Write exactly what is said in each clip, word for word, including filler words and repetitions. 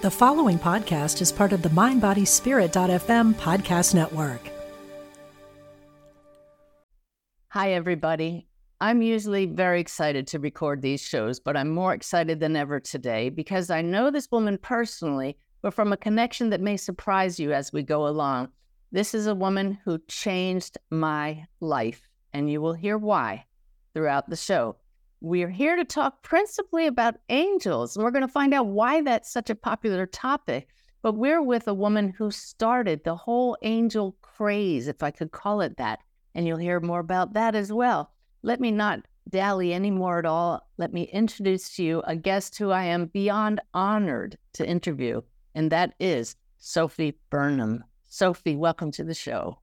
The following podcast is part of the mind body spirit dot f m podcast network. Hi, everybody. I'm usually very excited to record these shows, but I'm more excited than ever today because I know this woman personally, but from a connection that may surprise you as we go along. This is a woman who changed my life, and you will hear why throughout the show. We're here to talk principally about angels, and we're going to find out why that's such a popular topic. But we're with a woman who started the whole angel craze, if I could call it that, and you'll hear more about that as well. Let me not dally anymore at all. Let me introduce to you a guest who I am beyond honored to interview, and that is Sophy Burnham. Sophy, welcome to the show.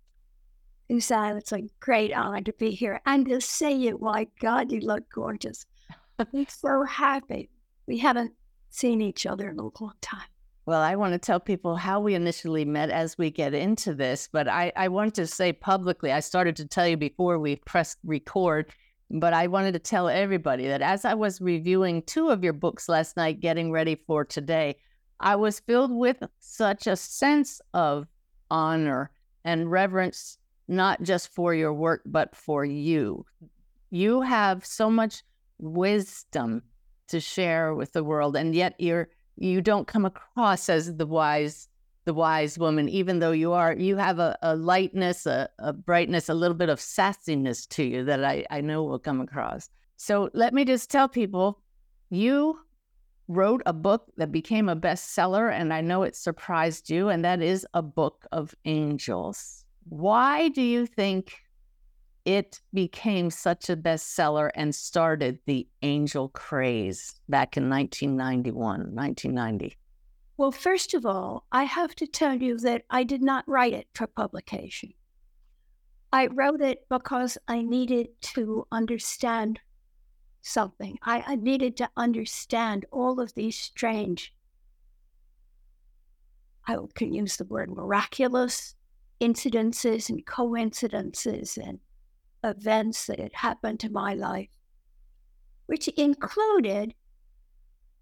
Suzanne, it's a great honor to be here and to see you. My God, you look gorgeous. I'm so happy. We haven't seen each other in a long time. Well, I want to tell people how we initially met as we get into this, but I, I want to say publicly, I started to tell you before we pressed record, but I wanted to tell everybody that as I was reviewing two of your books last night, getting ready for today, I was filled with such a sense of honor and reverence, not just for your work, but for you. You have so much wisdom to share with the world, and yet you're, you don't come across as the wise, the wise woman, even though you are. You have a, a lightness, a, a brightness, a little bit of sassiness to you that I, I know will come across. So let me just tell people, you wrote a book that became a bestseller, and I know it surprised you, and that is A Book of Angels. Why do you think it became such a bestseller and started the angel craze back in nineteen ninety-one, nineteen ninety? Well, first of all, I have to tell you that I did not write it for publication. I wrote it because I needed to understand something. I, I needed to understand all of these strange, I can use the word miraculous, incidences and coincidences and events that had happened to my life, which included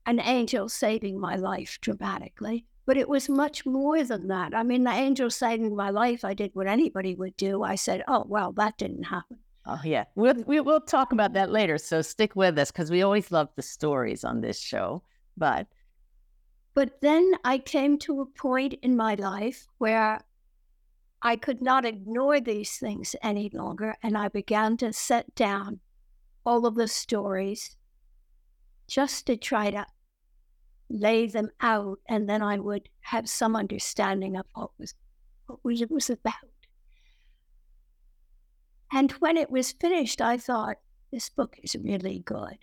an angel saving my life dramatically. But it was much more than that. I mean, the angel saving my life, I did what anybody would do. I said, oh, well, that didn't happen. Oh, yeah. We'll, we will talk about that later. So stick with us because we always love the stories on this show. But But then I came to a point in my life where I could not ignore these things any longer, and I began to set down all of the stories just to try to lay them out, and then I would have some understanding of what was what it was about. And when it was finished, I thought, this book is really good,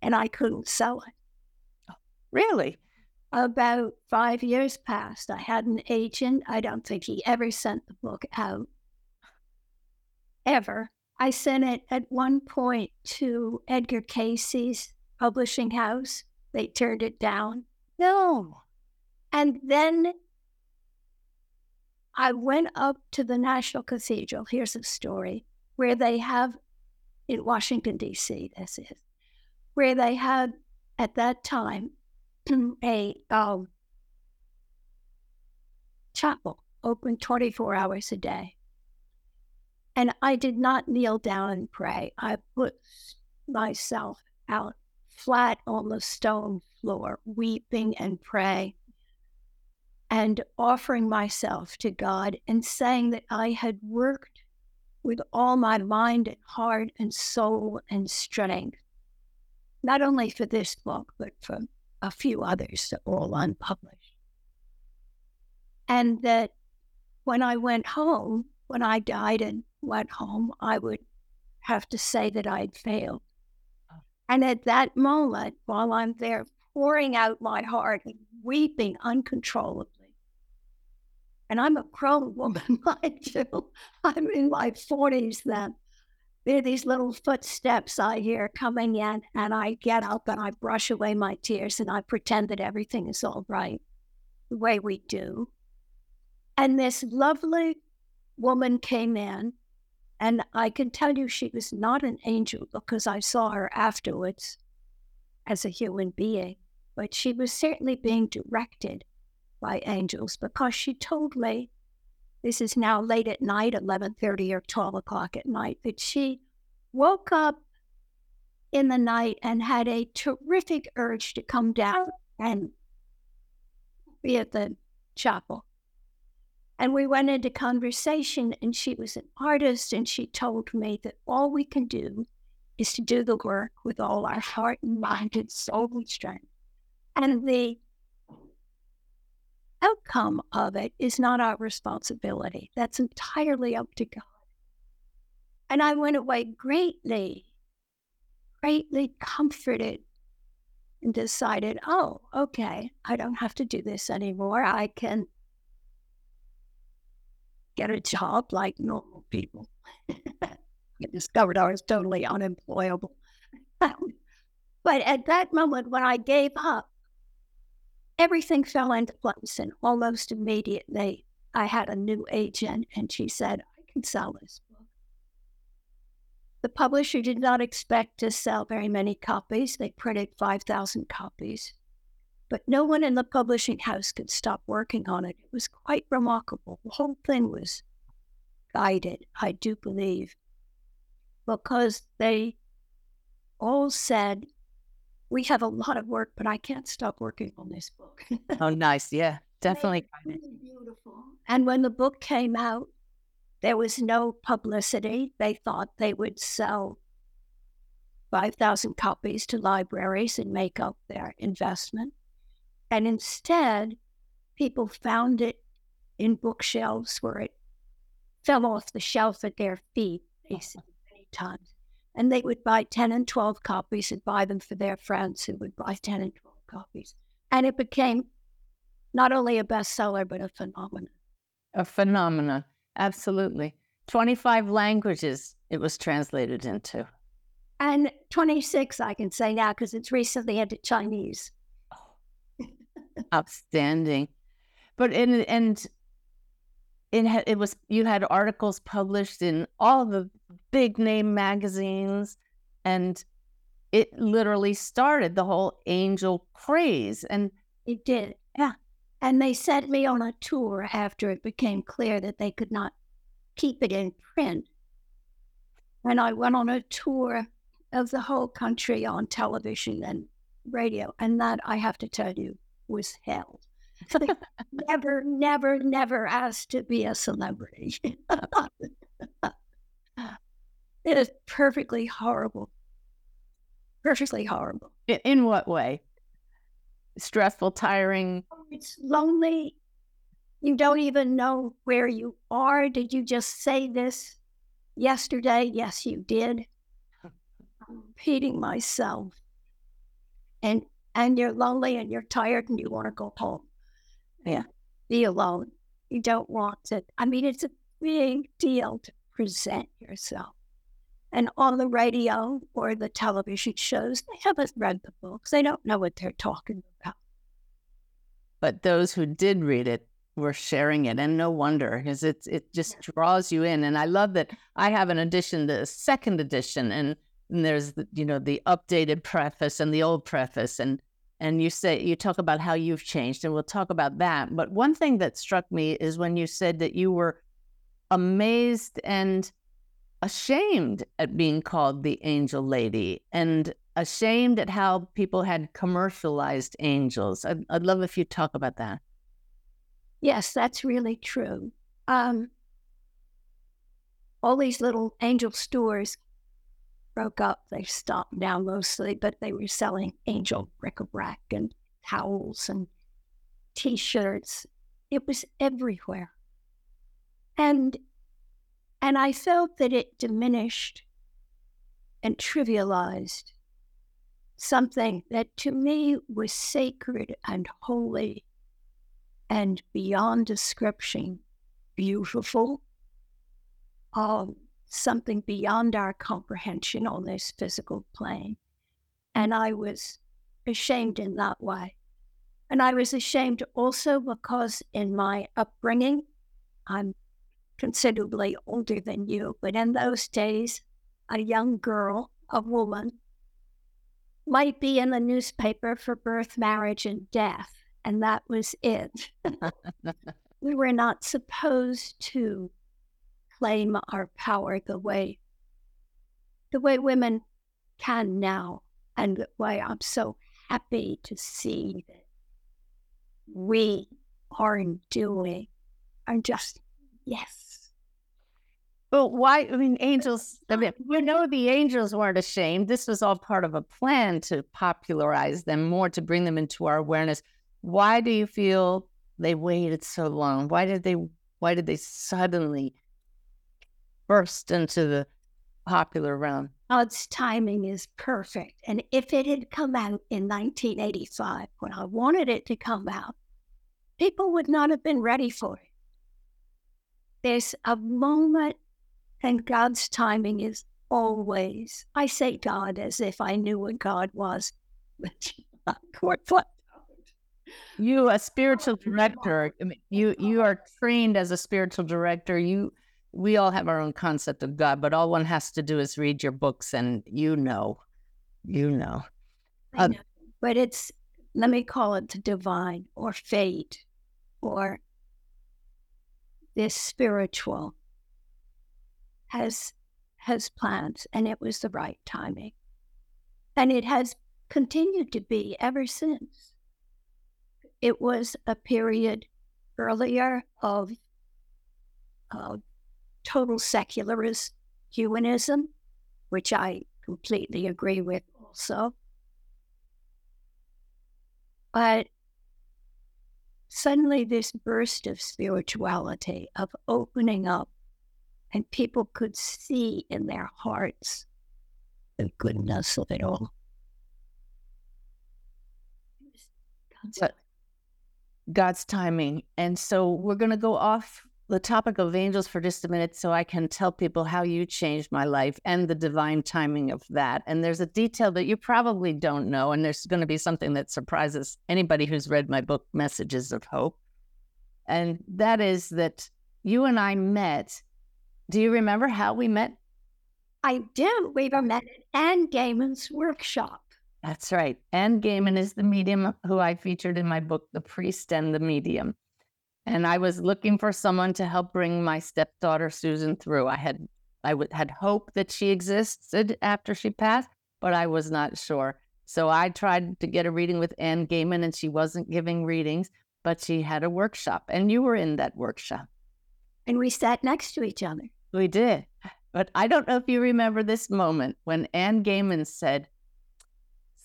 and I couldn't sell it. Really? About five years passed. I had an agent. I don't think he ever sent the book out. Ever. I sent it at one point to Edgar Casey's publishing house. They turned it down. No. And then I went up to the National Cathedral. Here's a story where they have, in Washington, D C, this is, where they had at that time a um, chapel open twenty-four hours a day. And I did not kneel down and pray. I put myself out flat on the stone floor, weeping and praying and offering myself to God and saying that I had worked with all my mind and heart and soul and strength, not only for this book, but for a few others that were all unpublished. And that when I went home, when I died and went home, I would have to say that I'd failed. And at that moment, while I'm there pouring out my heart and weeping uncontrollably, and I'm a grown woman, mind you, I'm in my forties then, there are these little footsteps I hear coming in, and I get up and I brush away my tears and I pretend that everything is all right, the way we do. And this lovely woman came in, and I can tell you she was not an angel because I saw her afterwards as a human being. but she was certainly being directed by angels, because she told me, this is now late at night, eleven thirty or twelve o'clock at night, that she woke up in the night and had a terrific urge to come down and be at the chapel. And we went into conversation, and she was an artist, and she told me that all we can do is to do the work with all our heart and mind and soul and strength. And the outcome of it is not our responsibility. That's entirely up to God. And I went away greatly, greatly comforted, and decided, oh, okay, I don't have to do this anymore. I can get a job like normal people. I discovered I was totally unemployable. But at that moment, when I gave up, everything fell into place, and almost immediately I had a new agent, and she said, I can sell this book. The publisher did not expect to sell very many copies. They printed five thousand copies, but no one in the publishing house could stop working on it. It was quite remarkable. The whole thing was guided, I do believe, because they all said, we have a lot of work, but I can't stop working on this book. Oh, nice. Yeah, definitely. Really beautiful. And when the book came out, there was no publicity. They thought they would sell five thousand copies to libraries and make up their investment. And instead, people found it in bookshelves where it fell off the shelf at their feet, they said many times. And they would buy ten and twelve copies and buy them for their friends who would buy ten and twelve copies. And it became not only a bestseller, but a phenomenon. A phenomenon, absolutely. twenty-five languages it was translated into. And twenty-six, I can say now, because it's recently into Chinese. Oh. Outstanding. But in and It, it was, you had articles published in all the big name magazines, and it literally started the whole angel craze. And it did. Yeah. And they sent me on a tour after it became clear that they could not keep it in print. And I went on a tour of the whole country on television and radio. And that, I have to tell you, was hell. never, never, never asked to be a celebrity. It is perfectly horrible. Perfectly horrible. In, in what way? Stressful, tiring? It's lonely. You don't even know where you are. Did you just say this yesterday? Yes, you did. I'm repeating myself. And, and you're lonely and you're tired and you want to go home. Yeah, be alone. You don't want to. I mean, it's a big deal to present yourself. And on the radio or the television shows, they haven't read the books. They don't know what they're talking about. But those who did read it were sharing it, and no wonder, because it, it just yeah. draws you in. And I love that I have an edition, the second edition, and, and there's, the, you know, the updated preface and the old preface, and And you say, you talk about how you've changed, and we'll talk about that. But one thing that struck me is when you said that you were amazed and ashamed at being called the Angel Lady, and ashamed at how people had commercialized angels. I'd, I'd love if you talk about that. Yes, that's really true. Um, all these little angel stores broke up. They stopped now mostly, but they were selling angel bric-a-brac and towels and T-shirts. It was everywhere. And and I felt that it diminished and trivialized something that to me was sacred and holy and beyond description, beautiful. Um, something beyond our comprehension on this physical plane. And I was ashamed in that way. And I was ashamed also because in my upbringing, I'm considerably older than you, but in those days, a young girl, a woman, might be in the newspaper for birth, marriage, and death. And that was it. We were not supposed to claim our power the way the way women can now, and the way I'm so happy to see that we are doing. I'm just, yes. Well, why, I mean, angels, I mean, we know the angels weren't ashamed. This was all part of a plan to popularize them more, to bring them into our awareness. Why do you feel they waited so long? Why did they, why did they suddenly burst into the popular realm? God's timing is perfect. And if it had come out in nineteen eighty-five, when I wanted it to come out, people would not have been ready for it. There's a moment, and God's timing is always, I say God as if I knew what God was, but of course, what? You, a spiritual director, I mean, you you are trained as a spiritual director. You, we all have our own concept of God, but all one has to do is read your books, and you know, you know. Uh, I know. But it's, let me call it the divine or fate or this spiritual has has plans, and it was the right timing. And it has continued to be ever since. It was a period earlier of uh, total secularist humanism, which I completely agree with also. But suddenly this burst of spirituality, of opening up, and people could see in their hearts the goodness of it all. But- God's timing. And so we're going to go off the topic of angels for just a minute so I can tell people how you changed my life and the divine timing of that. And there's a detail that you probably don't know, and there's going to be something that surprises anybody who's read my book, Messages of Hope. And that is that you and I met. Do you remember how we met? I do. We were met at Ann Gaiman's workshop. That's right. Ann Gaiman is the medium who I featured in my book, The Priest and the Medium. And I was looking for someone to help bring my stepdaughter, Susan, through. I had I w- had hope that she existed after she passed, but I was not sure. So I tried to get a reading with Ann Gaiman, and she wasn't giving readings, but she had a workshop, and you were in that workshop. And we sat next to each other. We did. But I don't know if you remember this moment when Ann Gaiman said,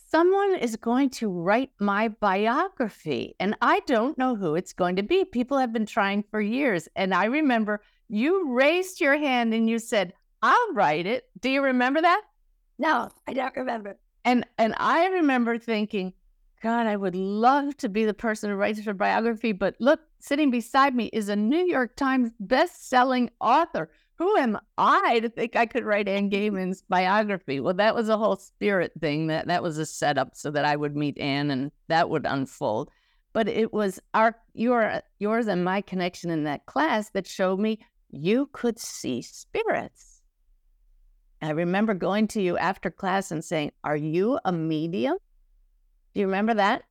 "Someone is going to write my biography, and I don't know who it's going to be. People have been trying for years." And I remember you raised your hand and you said, "I'll write it." Do you remember that? No, I don't remember. And and I remember thinking, God, I would love to be the person who writes her biography. But look, sitting beside me is a New York Times best-selling author. Who am I to think I could write Ann Gaiman's biography? Well, that was a whole spirit thing. That that was a setup so that I would meet Ann and that would unfold. But it was our your yours and my connection in that class that showed me you could see spirits. I remember going to you after class and saying, "Are you a medium?" Do you remember that?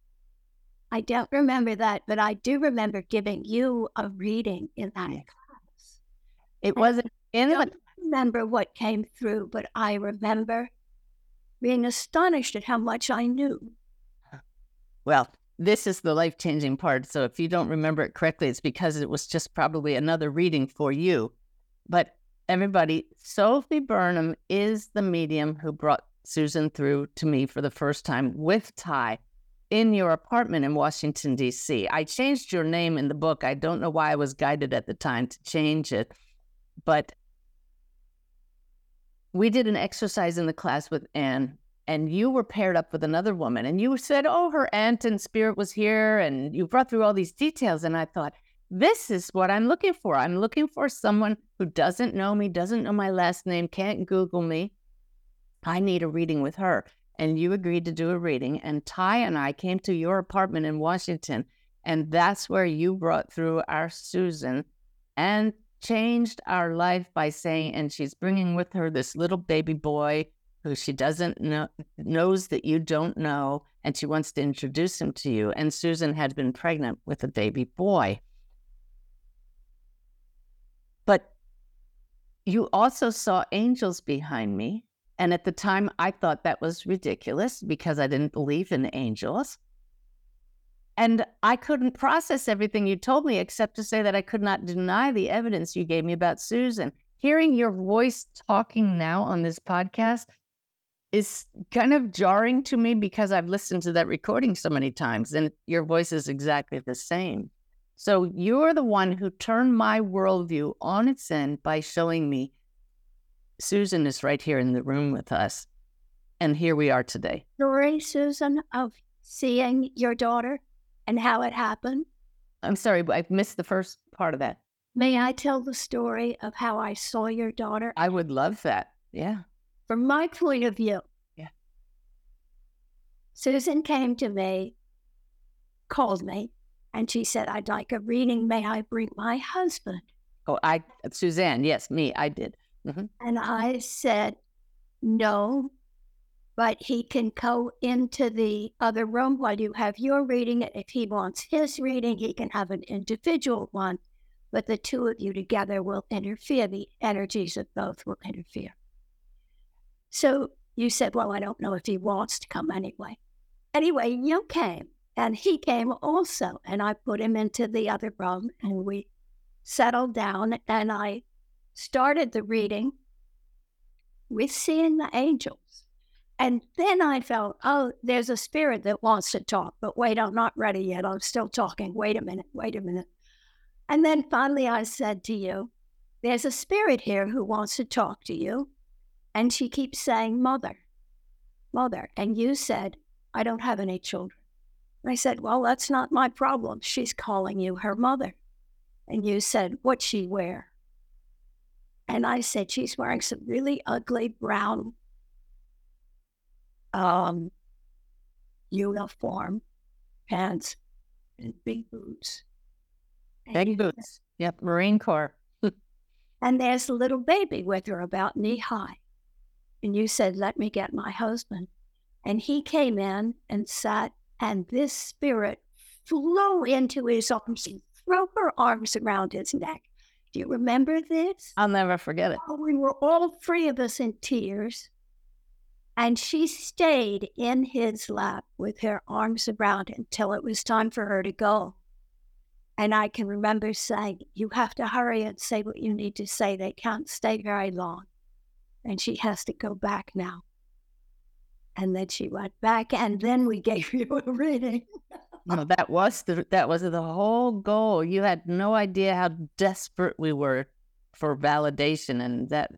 I don't remember that, but I do remember giving you a reading in that class. It wasn't in the... I don't remember what came through, but I remember being astonished at how much I knew. Well, this is the life-changing part. So if you don't remember it correctly, it's because it was just probably another reading for you. But everybody, Sophy Burnham is the medium who brought Susan through to me for the first time with Ty in your apartment in Washington, D C. I changed your name in the book. I don't know why I was guided at the time to change it. But we did an exercise in the class with Ann, and you were paired up with another woman, and you said, "Oh, her aunt and spirit was here," and you brought through all these details. And I thought, this is what I'm looking for. I'm looking for someone who doesn't know me, doesn't know my last name, can't Google me. I need a reading with her. And you agreed to do a reading, and Ty and I came to your apartment in Washington, and that's where you brought through our Susan and changed our life by saying, and she's bringing with her this little baby boy who she doesn't know, knows that you don't know, and she wants to introduce him to you. And Susan had been pregnant with a baby boy. But you also saw angels behind me. And at the time, I thought that was ridiculous because I didn't believe in angels. And I couldn't process everything you told me except to say that I could not deny the evidence you gave me about Susan. Hearing your voice talking now on this podcast is kind of jarring to me because I've listened to that recording so many times and your voice is exactly the same. So you're the one who turned my worldview on its end by showing me Susan is right here in the room with us. And here we are today. Story, Susan, of seeing your daughter and how it happened. I'm sorry, but I missed the first part of that. May I tell the story of how I saw your daughter? I would love that. Yeah. From my point of view. Yeah. Susan came to me, called me, and she said, I'd like a reading. May I bring my husband? Oh, I, Suzanne, yes, me, I did. Mm-hmm. And I said, no, but he can go into the other room while you have your reading. And if he wants his reading, he can have an individual one. But the two of you together will interfere. The energies of both will interfere. So you said, well, I don't know if he wants to come anyway. Anyway, you came, and he came also. And I put him into the other room, and we settled down, and I started the reading with seeing the angels. And then I felt, oh, there's a spirit that wants to talk, but wait, I'm not ready yet. I'm still talking. Wait a minute, wait a minute. And then finally I said to you, there's a spirit here who wants to talk to you. And she keeps saying, mother, mother. And you said, I don't have any children. And I said, well, that's not my problem. She's calling you her mother. And you said, what'd she wear? And I said, she's wearing some really ugly brown um, uniform, pants, and big boots. Big boots. Yep, Marine Corps. And there's a little baby with her about knee high. And you said, let me get my husband. And he came in and sat, and this spirit flew into his arms and threw her arms around his neck. Do you remember this? I'll never forget it. Oh, we were all three of us in tears. And she stayed in his lap with her arms around him until it was time for her to go. And I can remember saying, you have to hurry and say what you need to say. They can't stay very long. And she has to go back now. And then she went back, and then we gave you a reading. No, that was the, that was the whole goal. You had no idea how desperate we were for validation, and that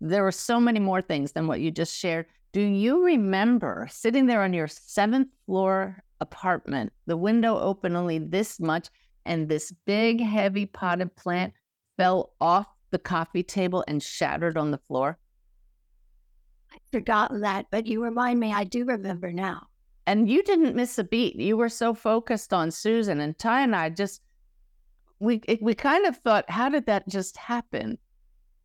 there were so many more things than what you just shared. Do you remember sitting there on your seventh floor apartment, the window open only this much, and this big, heavy potted plant fell off the coffee table and shattered on the floor? I'd forgotten that, but you remind me, I do remember now. And you didn't miss a beat. You were so focused on Susan, and Ty and I just, we we kind of thought, how did that just happen?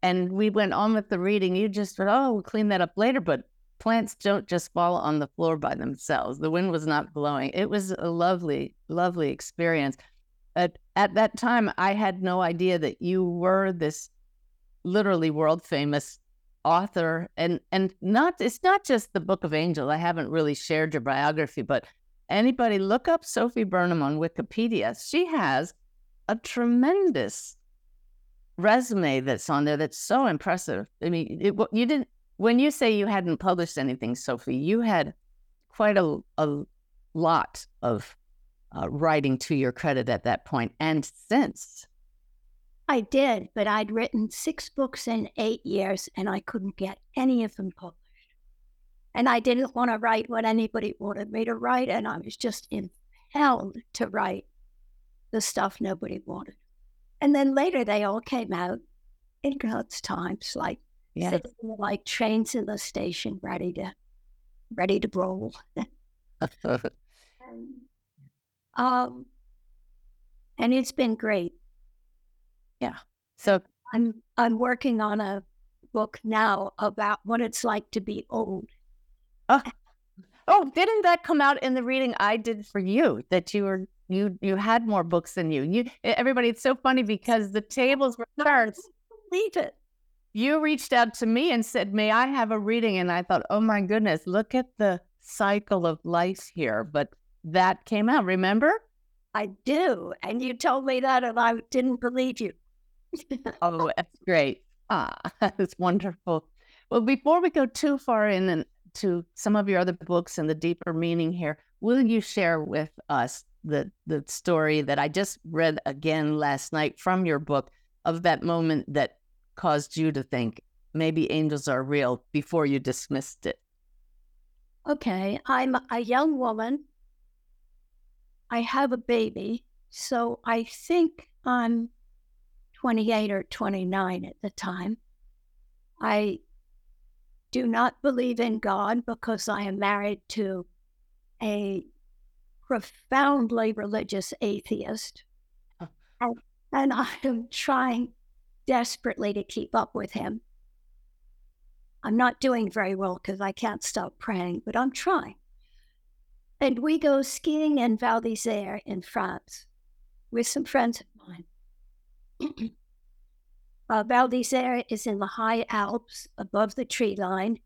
And we went on with the reading. You just thought, oh, we'll clean that up later, but plants don't just fall on the floor by themselves. The wind was not blowing. It was a lovely, lovely experience. At, at that time, I had no idea that you were this literally world-famous author, and and not it's not just the Book of Angels. I haven't really shared your biography, but anybody look up Sophy Burnham on Wikipedia. She has a tremendous resume that's on there that's so impressive. I mean, it, you didn't when you say you hadn't published anything, Sophy, you had quite a a lot of uh, writing to your credit at that point and since. I did, but I'd written six books in eight years, and I couldn't get any of them published. And I didn't want to write what anybody wanted me to write, and I was just impelled to write the stuff nobody wanted. And then later they all came out in God's times, like yes. sitting like trains in the station, ready to ready to roll. and, um, and it's been great. Yeah. So I'm I'm working on a book now about what it's like to be old. Oh, oh didn't that come out in the reading I did for you, that you were you you had more books than you? You everybody, it's so funny because the tables were turned. Read it. You reached out to me and said, "May I have a reading?" And I thought, "Oh my goodness, look at the cycle of life here." But that came out, remember? I do. And you told me that and I didn't believe you. Oh, that's great. Ah, that's wonderful. Well, before we go too far in and to some of your other books and the deeper meaning here, will you share with us the, the story that I just read again last night from your book of that moment that caused you to think maybe angels are real before you dismissed it? Okay, I'm a young woman. I have a baby, so I think I'm twenty-eight or twenty-nine at the time. I do not believe in God because I am married to a profoundly religious atheist. Huh. And, and I am trying desperately to keep up with him. I'm not doing very well because I can't stop praying, but I'm trying. And we go skiing in Val d'Isère in France with some friends of mine. uh, Val d'Isère is in the high Alps above the tree line,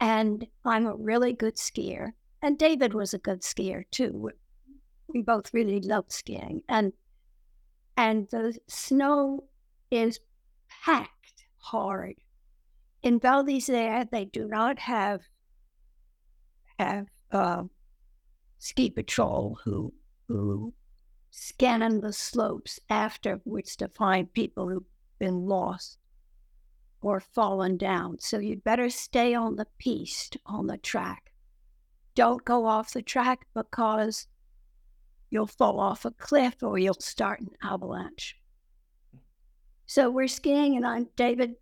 and I'm a really good skier. And David was a good skier too. We both really loved skiing. And, and the snow is packed hard. In Val d'Isère, they do not have, have, uh, ski patrol who who scan the slopes afterwards to find people who've been lost or fallen down. So you'd better stay on the piste, on the track. Don't go off the track because you'll fall off a cliff or you'll start an avalanche. So we're skiing and I'm David.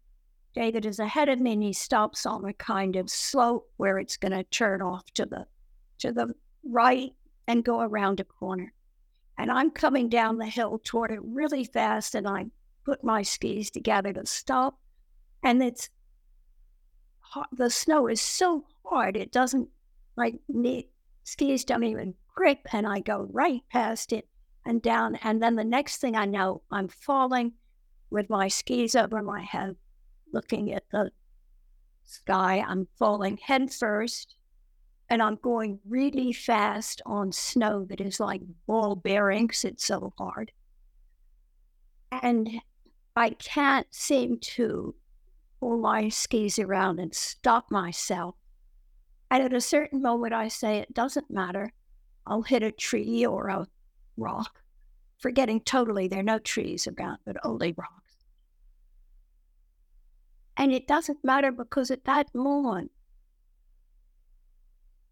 David is ahead of me and he stops on a kind of slope where it's going to turn off to the to the right and go around a corner. And I'm coming down the hill toward it really fast and I put my skis together to stop. And it's hot. The snow is so hard. It doesn't, like, need, skis don't even grip. And I go right past it and down. And then the next thing I know, I'm falling with my skis over my head, looking at the sky. I'm falling head first. And I'm going really fast on snow that is like ball bearings. It's so hard. And I can't seem to pull my skis around and stop myself. And at a certain moment, I say, it doesn't matter. I'll hit a tree or a rock, forgetting totally there are no trees around, but only rocks. And it doesn't matter because at that moment,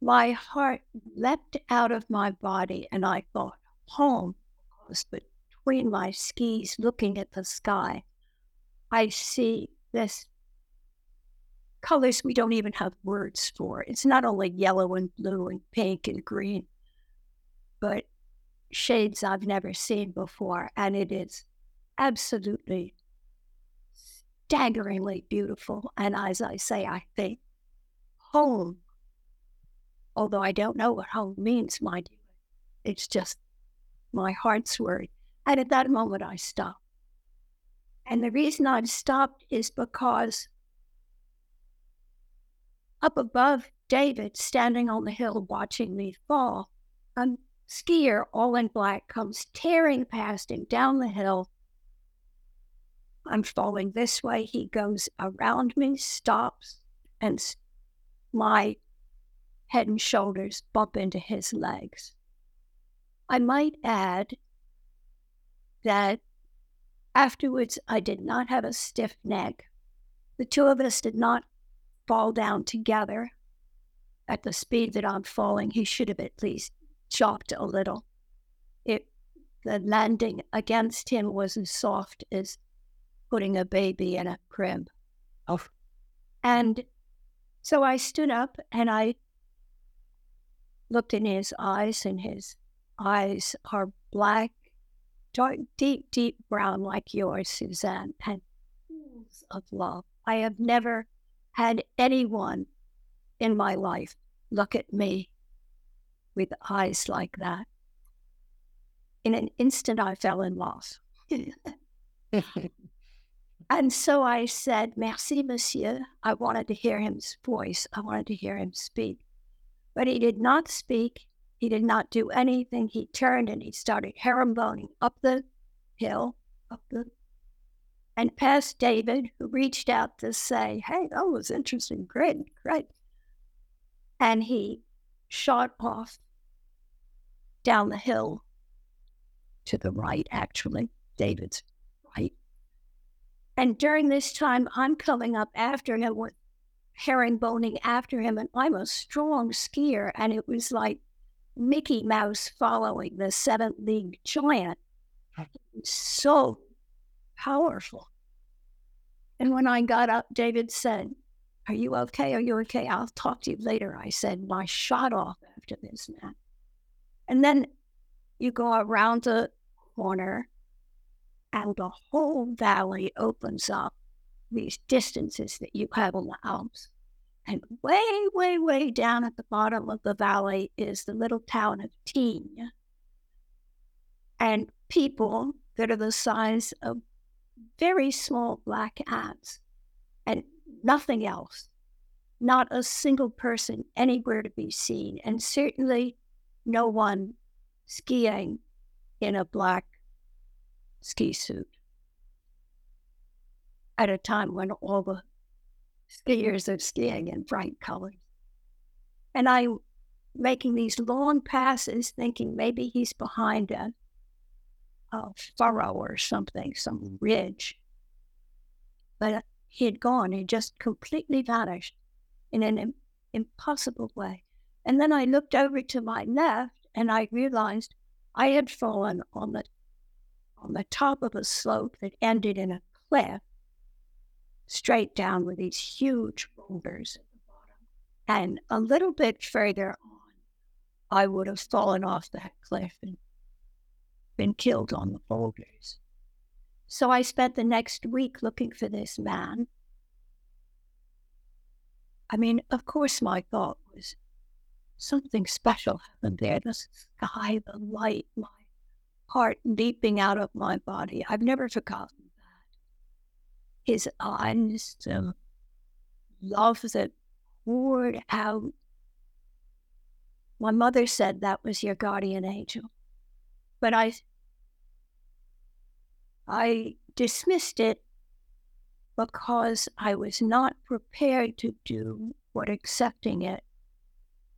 my heart leapt out of my body and I thought, home, because between my skis looking at the sky, I see this colors we don't even have words for. It's not only yellow and blue and pink and green, but shades I've never seen before. And it is absolutely staggeringly beautiful. And as I say, I think, home. Although I don't know what home means, mind you. It's just my heart's word. And at that moment, I stopped. And the reason I stopped is because up above David, standing on the hill watching me fall, a skier all in black comes tearing past him down the hill. I'm falling this way. He goes around me, stops, and my head and shoulders bump into his legs. I might add that afterwards I did not have a stiff neck. The two of us did not fall down together at the speed that I'm falling. He should have at least chopped a little. It, the landing against him was as soft as putting a baby in a crib. Oh. And so I stood up and I looked in his eyes, and his eyes are black, dark, deep, deep brown like yours, Suzanne, and pools of love. I have never had anyone in my life look at me with eyes like that. In an instant, I fell in love. And so I said, "Merci, monsieur." I wanted to hear him voice. I wanted to hear him speak. But he did not speak. He did not do anything. He turned and he started haramboning up the hill, up the, and past David, who reached out to say, "Hey, that was interesting. Great, great." And he shot off down the hill to the right, actually, David's right. And during this time, I'm coming up after him with herringboning after him, and I'm a strong skier, and it was like Mickey Mouse following the seventh league giant. So powerful. And when I got up, David said, "Are you okay? Are you okay? I'll talk to you later." I said, "My shot off after this man." And then you go around the corner, and the whole valley opens up, these distances that you have in the Alps. And way, way, way down at the bottom of the valley is the little town of Tignes. And people that are the size of very small black ants, and nothing else. Not a single person anywhere to be seen, and certainly no one skiing in a black ski suit at a time when all the skiers are skiing in bright colors. And I'm making these long passes thinking maybe he's behind a, a furrow or something, some ridge. But he had gone. He just completely vanished in an im- impossible way. And then I looked over to my left and I realized I had fallen on the on the top of a slope that ended in a cliff, straight down with these huge boulders at the bottom. And a little bit further on, I would have fallen off that cliff and been killed on the boulders. So I spent the next week looking for this man. I mean, of course, my thought was, something special happened there. The sky, the light, my heart leaping out of my body. I've never forgotten that. His eyes, the love that poured out. My mother said that was your guardian angel. But I, I dismissed it because I was not prepared to do what accepting it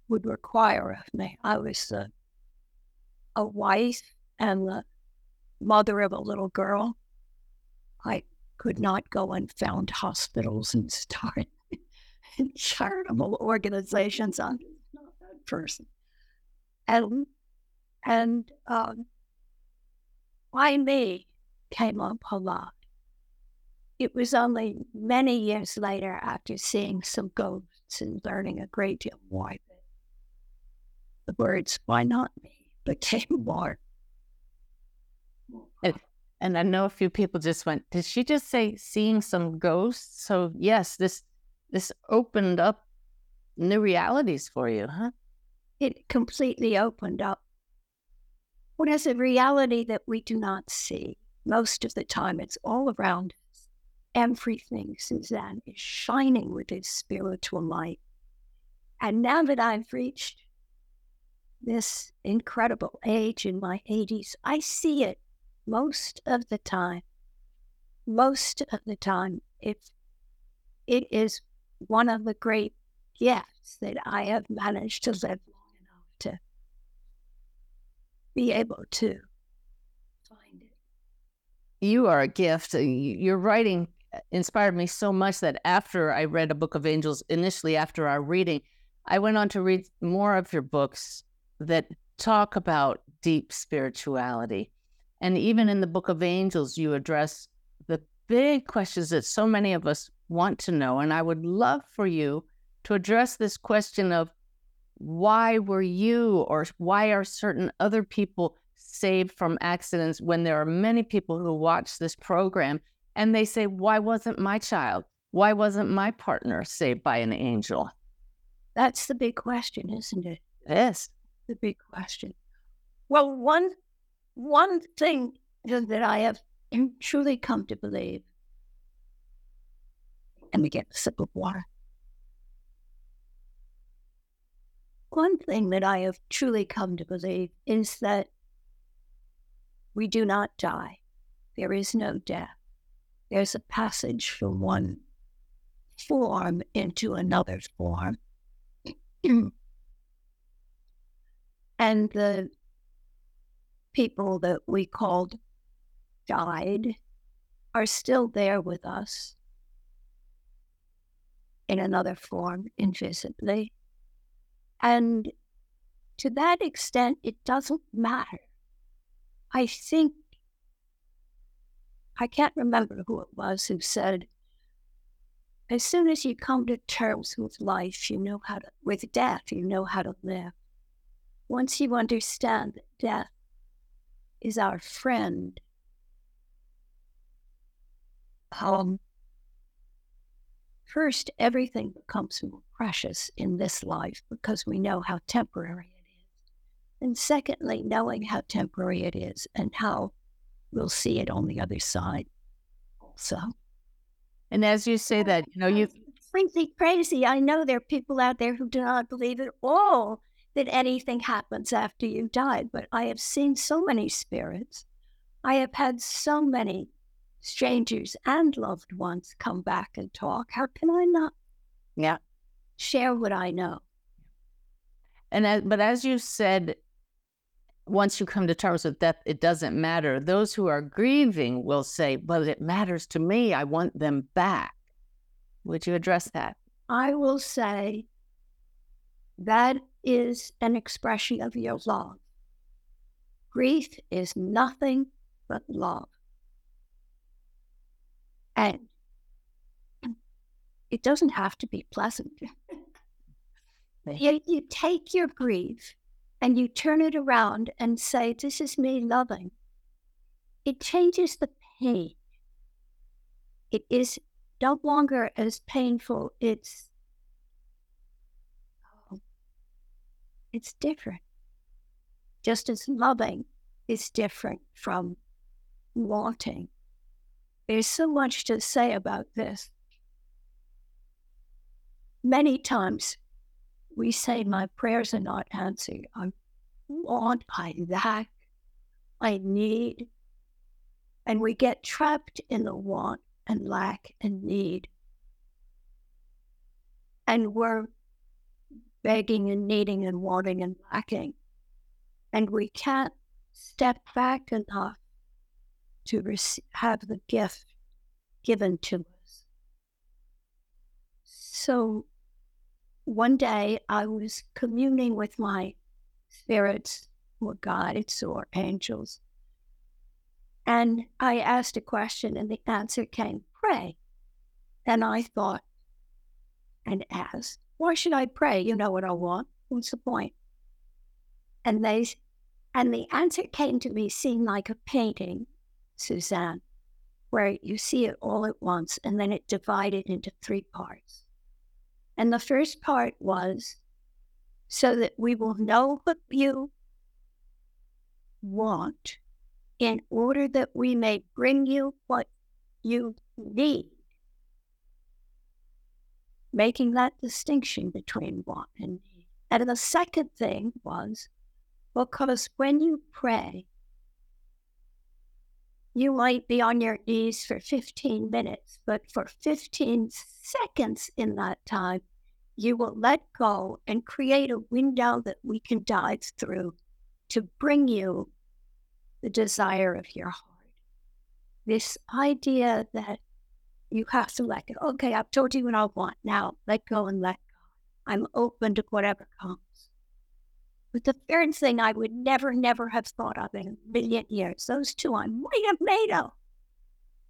would require of me. I was the, a wife and the mother of a little girl. I could not go and found hospitals and start charitable organizations. I'm not that person. And, and um, why me came up a lot. It was only many years later, after seeing some ghosts and learning a great deal more, that the words "why not me" became more. And, and I know a few people just went, "Did she just say seeing some ghosts?" So yes, this this opened up new realities for you, huh? It completely opened up what is a reality that we do not see. Most of the time, it's all around us. Everything, Suzanne, is shining with its spiritual light. And now that I've reached this incredible age in my eighties, I see it most of the time. Most of the time, if it is one of the great gifts that I have managed to live long enough to be able to. You are a gift. Your writing inspired me so much that after I read A Book of Angels, initially after our reading, I went on to read more of your books that talk about deep spirituality. And even in The Book of Angels, you address the big questions that so many of us want to know. And I would love for you to address this question of why were you, or why are certain other people saved from accidents, when there are many people who watch this program and they say, "Why wasn't my child? Why wasn't my partner saved by an angel? That's the big question, isn't it? Yes. The big question. Well, one one thing that I have truly come to believe. Let me get a sip of water. One thing that I have truly come to believe is that we do not die. There is no death. There's a passage from one form into another form. And the people that we called died are still there with us in another form, invisibly. And to that extent, it doesn't matter. I think, I can't remember who it was who said, as soon as you come to terms with life, you know how to, with death, you know how to live. Once you understand that death is our friend, um, first, everything becomes more precious in this life because we know how temporary it is. And secondly, knowing how temporary it is and how we'll see it on the other side also. And as you say that, you know, you... Frankly, crazy. I know there are people out there who do not believe at all that anything happens after you die, but I have seen so many spirits. I have had so many strangers and loved ones come back and talk. How can I not yeah. share what I know? And as, But as you said, once you come to terms with death, it doesn't matter. Those who are grieving will say, but it matters to me. I want them back. Would you address that? I will say that is an expression of your love. Grief is nothing but love. And it doesn't have to be pleasant. you, you take your grief and you turn it around and say, this is me loving. It changes the pain. It is no longer as painful. It's it's different. Just as loving is different from wanting. There's so much to say about this. Many times we say, my prayers are not answered. I want, I lack, I need. And we get trapped in the want and lack and need. And we're begging and needing and wanting and lacking. And we can't step back enough to receive, have the gift given to us. So one day I was communing with my spirits or guides or angels, and I asked a question and the answer came, pray. And I thought and asked, why should I pray? You know what I want. What's the point? And they, and the answer came to me, seemed like a painting, Suzanne, where you see it all at once and then it divided into three parts. And the first part was, so that we will know what you want in order that we may bring you what you need. Making that distinction between want and need. And the second thing was, because when you pray, you might be on your knees for fifteen minutes, but for fifteen seconds in that time, you will let go and create a window that we can dive through to bring you the desire of your heart. This idea that you have to let go. Okay, I've told you what I want. Now let go and let go. I'm open to whatever comes. But the third thing I would never, never have thought of in a million years. Those two I might have made up,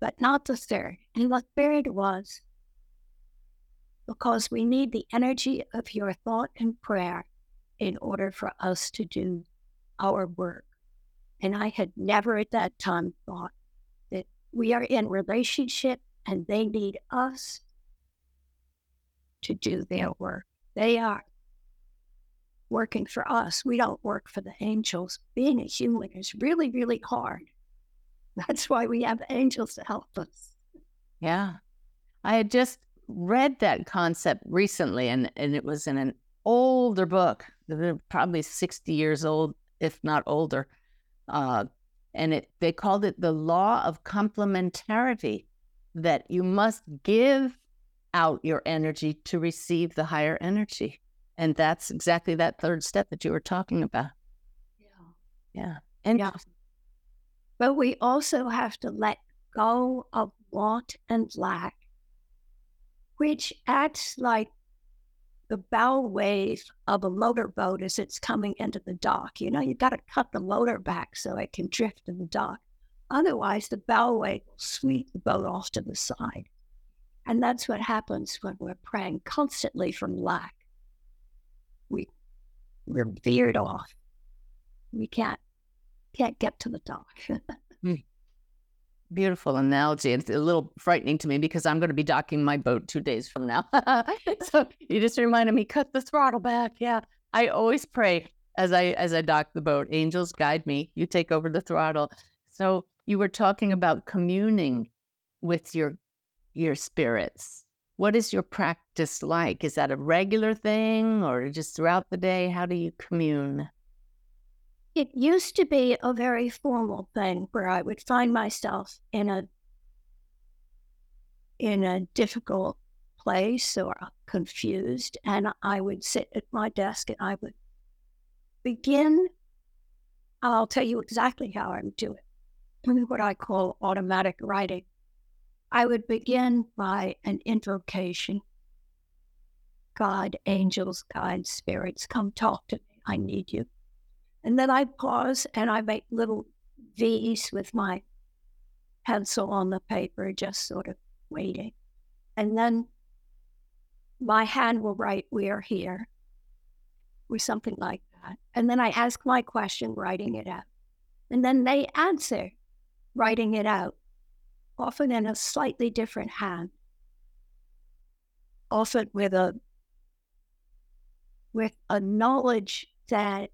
but not the third. And the third was, because we need the energy of your thought and prayer in order for us to do our work. And I had never at that time thought that we are in relationship and they need us to do their work. They are working for us. We don't work for the angels. Being a human is really, really hard. That's why we have angels to help us. Yeah. I had just read that concept recently, and, and it was in an older book, probably sixty years old, if not older. Uh, and it, they called it the law of complementarity, that you must give out your energy to receive the higher energy. And that's exactly that third step that you were talking about. Yeah. Yeah. And yeah. But we also have to let go of want and lack, which acts like the bow wave of a motor boat as it's coming into the dock. You know, you've got to cut the motor back so it can drift in the dock. Otherwise, the bow wave will sweep the boat off to the side. And that's what happens when we're praying constantly from lack. We, we're veered off. We can't can't get to the dock. mm. Beautiful analogy. It's a little frightening to me because I'm going to be docking my boat two days from now. So you just reminded me, cut the throttle back. Yeah. I always pray as I as I dock the boat, angels guide me. You take over the throttle. So you were talking about communing with your your spirits. What is your practice like? Is that a regular thing or just throughout the day? How do you commune? It used to be a very formal thing where I would find myself in a in a difficult place or confused, and I would sit at my desk and I would begin. I'll tell you exactly how I would do it. What I call automatic writing. I would begin by an invocation. God, angels, guides, spirits, come talk to me. I need you. And then I pause and I make little V's with my pencil on the paper, just sort of waiting. And then my hand will write, we are here, or something like that. And then I ask my question, writing it out. And then they answer, writing it out, often in a slightly different hand, often with a, with a knowledge that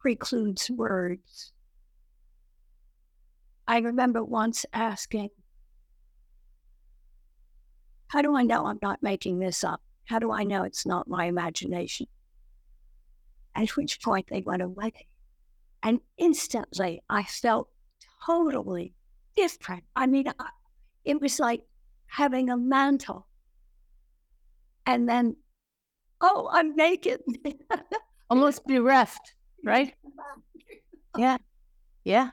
precludes words. I remember once asking, how do I know I'm not making this up? How do I know it's not my imagination? At which point they went away. And instantly I felt totally different. I mean, I, it was like having a mantle. And then, oh, I'm naked. Almost bereft. Right? Yeah. Yeah.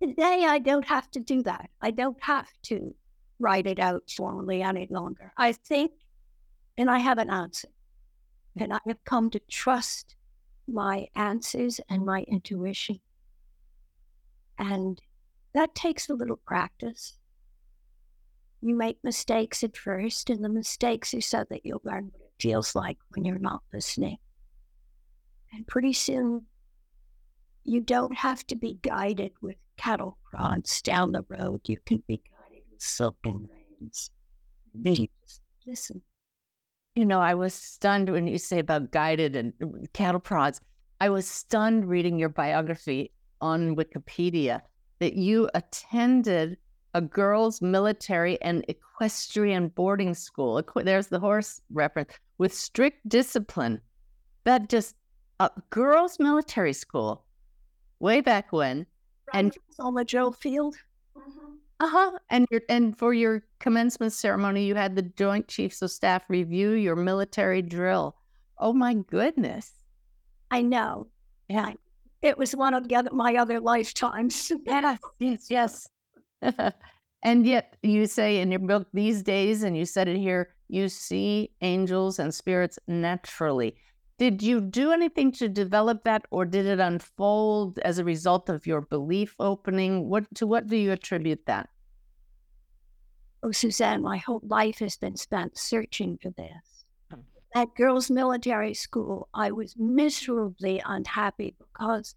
Today, I don't have to do that. I don't have to write it out formally any longer. I think, and I have an answer. And I have come to trust my answers and my intuition. And that takes a little practice. You make mistakes at first, and the mistakes are so that you'll learn what it feels like when you're not listening. And pretty soon, you don't have to be guided with cattle prods down the road. You can be guided with silken reins. Listen. You know, I was stunned when you say about guided and cattle prods. I was stunned reading your biography on Wikipedia that you attended a girls' military and equestrian boarding school. There's the horse reference. With strict discipline. That just, a girls' military school. Way back when, and on the Joe Field, uh huh. And your and for your commencement ceremony, you had the Joint Chiefs of Staff review your military drill. Oh my goodness! I know. Yeah, it was one of the other, my other lifetimes. Yes, yes, yes. And yet, you say in your book these days, and you said it here, you see angels and spirits naturally. Did you do anything to develop that, or did it unfold as a result of your belief opening? What to what do you attribute that? Oh, Suzanne, my whole life has been spent searching for this. Hmm. At girls' military school, I was miserably unhappy because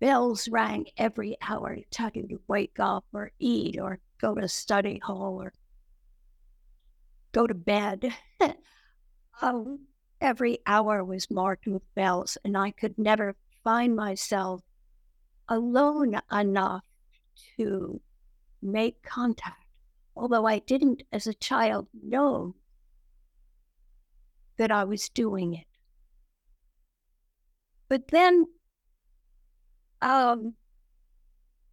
bells rang every hour to tell you to wake up or eat or go to study hall or go to bed. um, every hour was marked with bells, and I could never find myself alone enough to make contact. Although I didn't, as a child, know that I was doing it. But then um,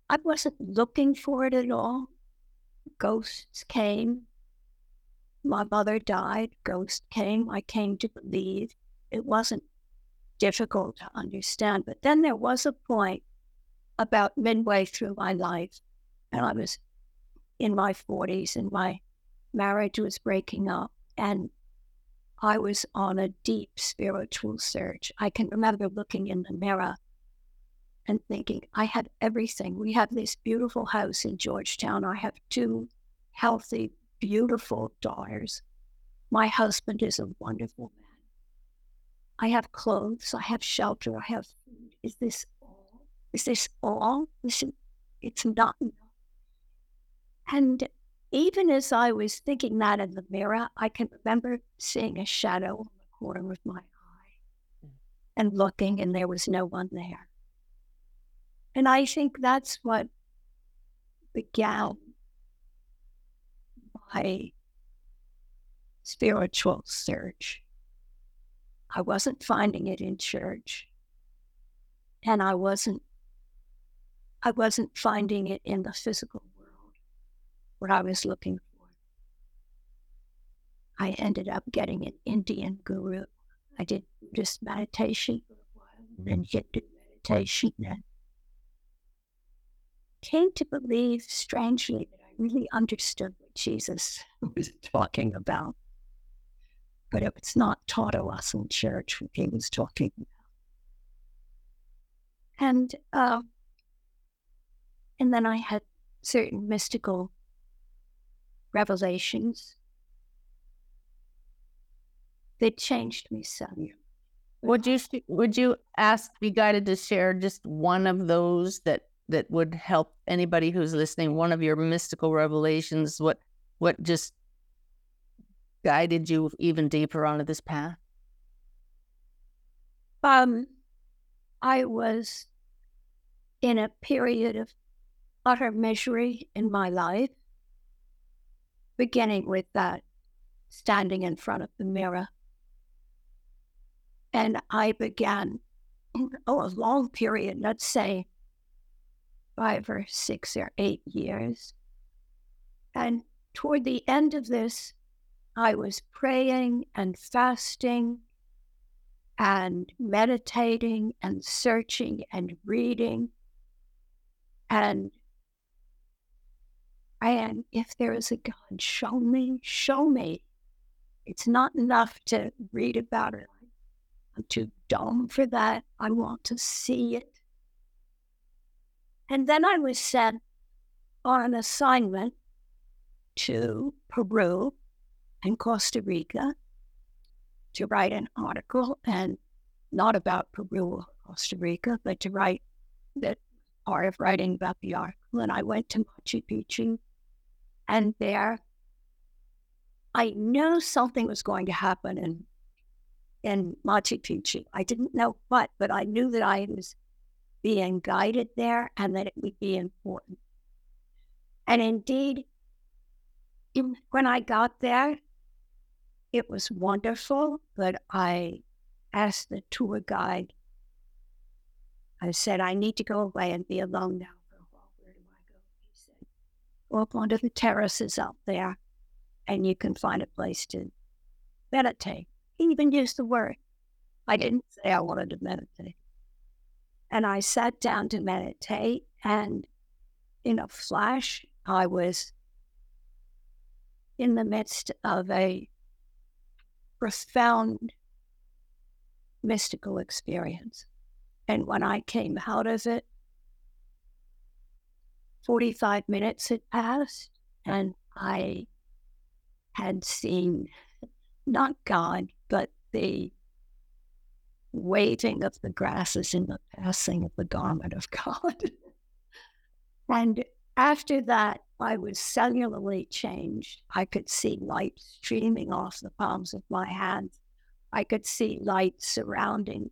I wasn't looking for it at all. Ghosts came. My mother died. Ghosts came. I came to believe. It wasn't difficult to understand. But then there was a point about midway through my life, and I was in my forties, and my marriage was breaking up, and I was on a deep spiritual search. I can remember looking in the mirror and thinking, I have everything. We have this beautiful house in Georgetown. I have two healthy, beautiful daughters. My husband is a wonderful man. I have clothes. I have shelter. I have food. Is this all? Is this all? This is, it's not enough. And even as I was thinking that in the mirror, I can remember seeing a shadow on the corner of my eye and looking, and there was no one there. And I think that's what began my spiritual search. I wasn't finding it in church, and I wasn't, I wasn't finding it in the physical world. What I was looking for. I ended up getting an Indian guru. I did just meditation for a while, and then Hindu meditation, and came to believe, strangely, that I really understood what Jesus was talking about. But it was not taught to us in church what he was talking about. And uh, and then I had certain mystical revelations. They changed me some. Would you would you ask be guided to share just one of those that that would help anybody who's listening? One of your mystical revelations. What what just guided you even deeper onto this path? Um, I was in a period of utter misery in my life. Beginning with that, standing in front of the mirror. And I began, oh, a long period, let's say five or six or eight years. And toward the end of this, I was praying and fasting and meditating and searching and reading. And And if there is a God, show me, show me. It's not enough to read about it. I'm too dumb for that. I want to see it. And then I was sent on an assignment to Peru and Costa Rica to write an article, and not about Peru or Costa Rica, but to write that part of writing about the article. And I went to Machu Picchu. And there, I knew something was going to happen in, in Machu Picchu. I didn't know what, but I knew that I was being guided there and that it would be important. And indeed, in, when I got there, it was wonderful, but I asked the tour guide, I said, I need to go away and be alone now for a while. Where do I go? He said, walk onto the terraces out there and you can find a place to meditate. He even used the word. I didn't say I wanted to meditate. And I sat down to meditate, and in a flash, I was in the midst of a profound mystical experience. And when I came out of it, forty-five minutes had passed, and I had seen not God, but the waving of the grasses and the passing of the garment of God. And after that, I was cellularly changed. I could see light streaming off the palms of my hands. I could see light surrounding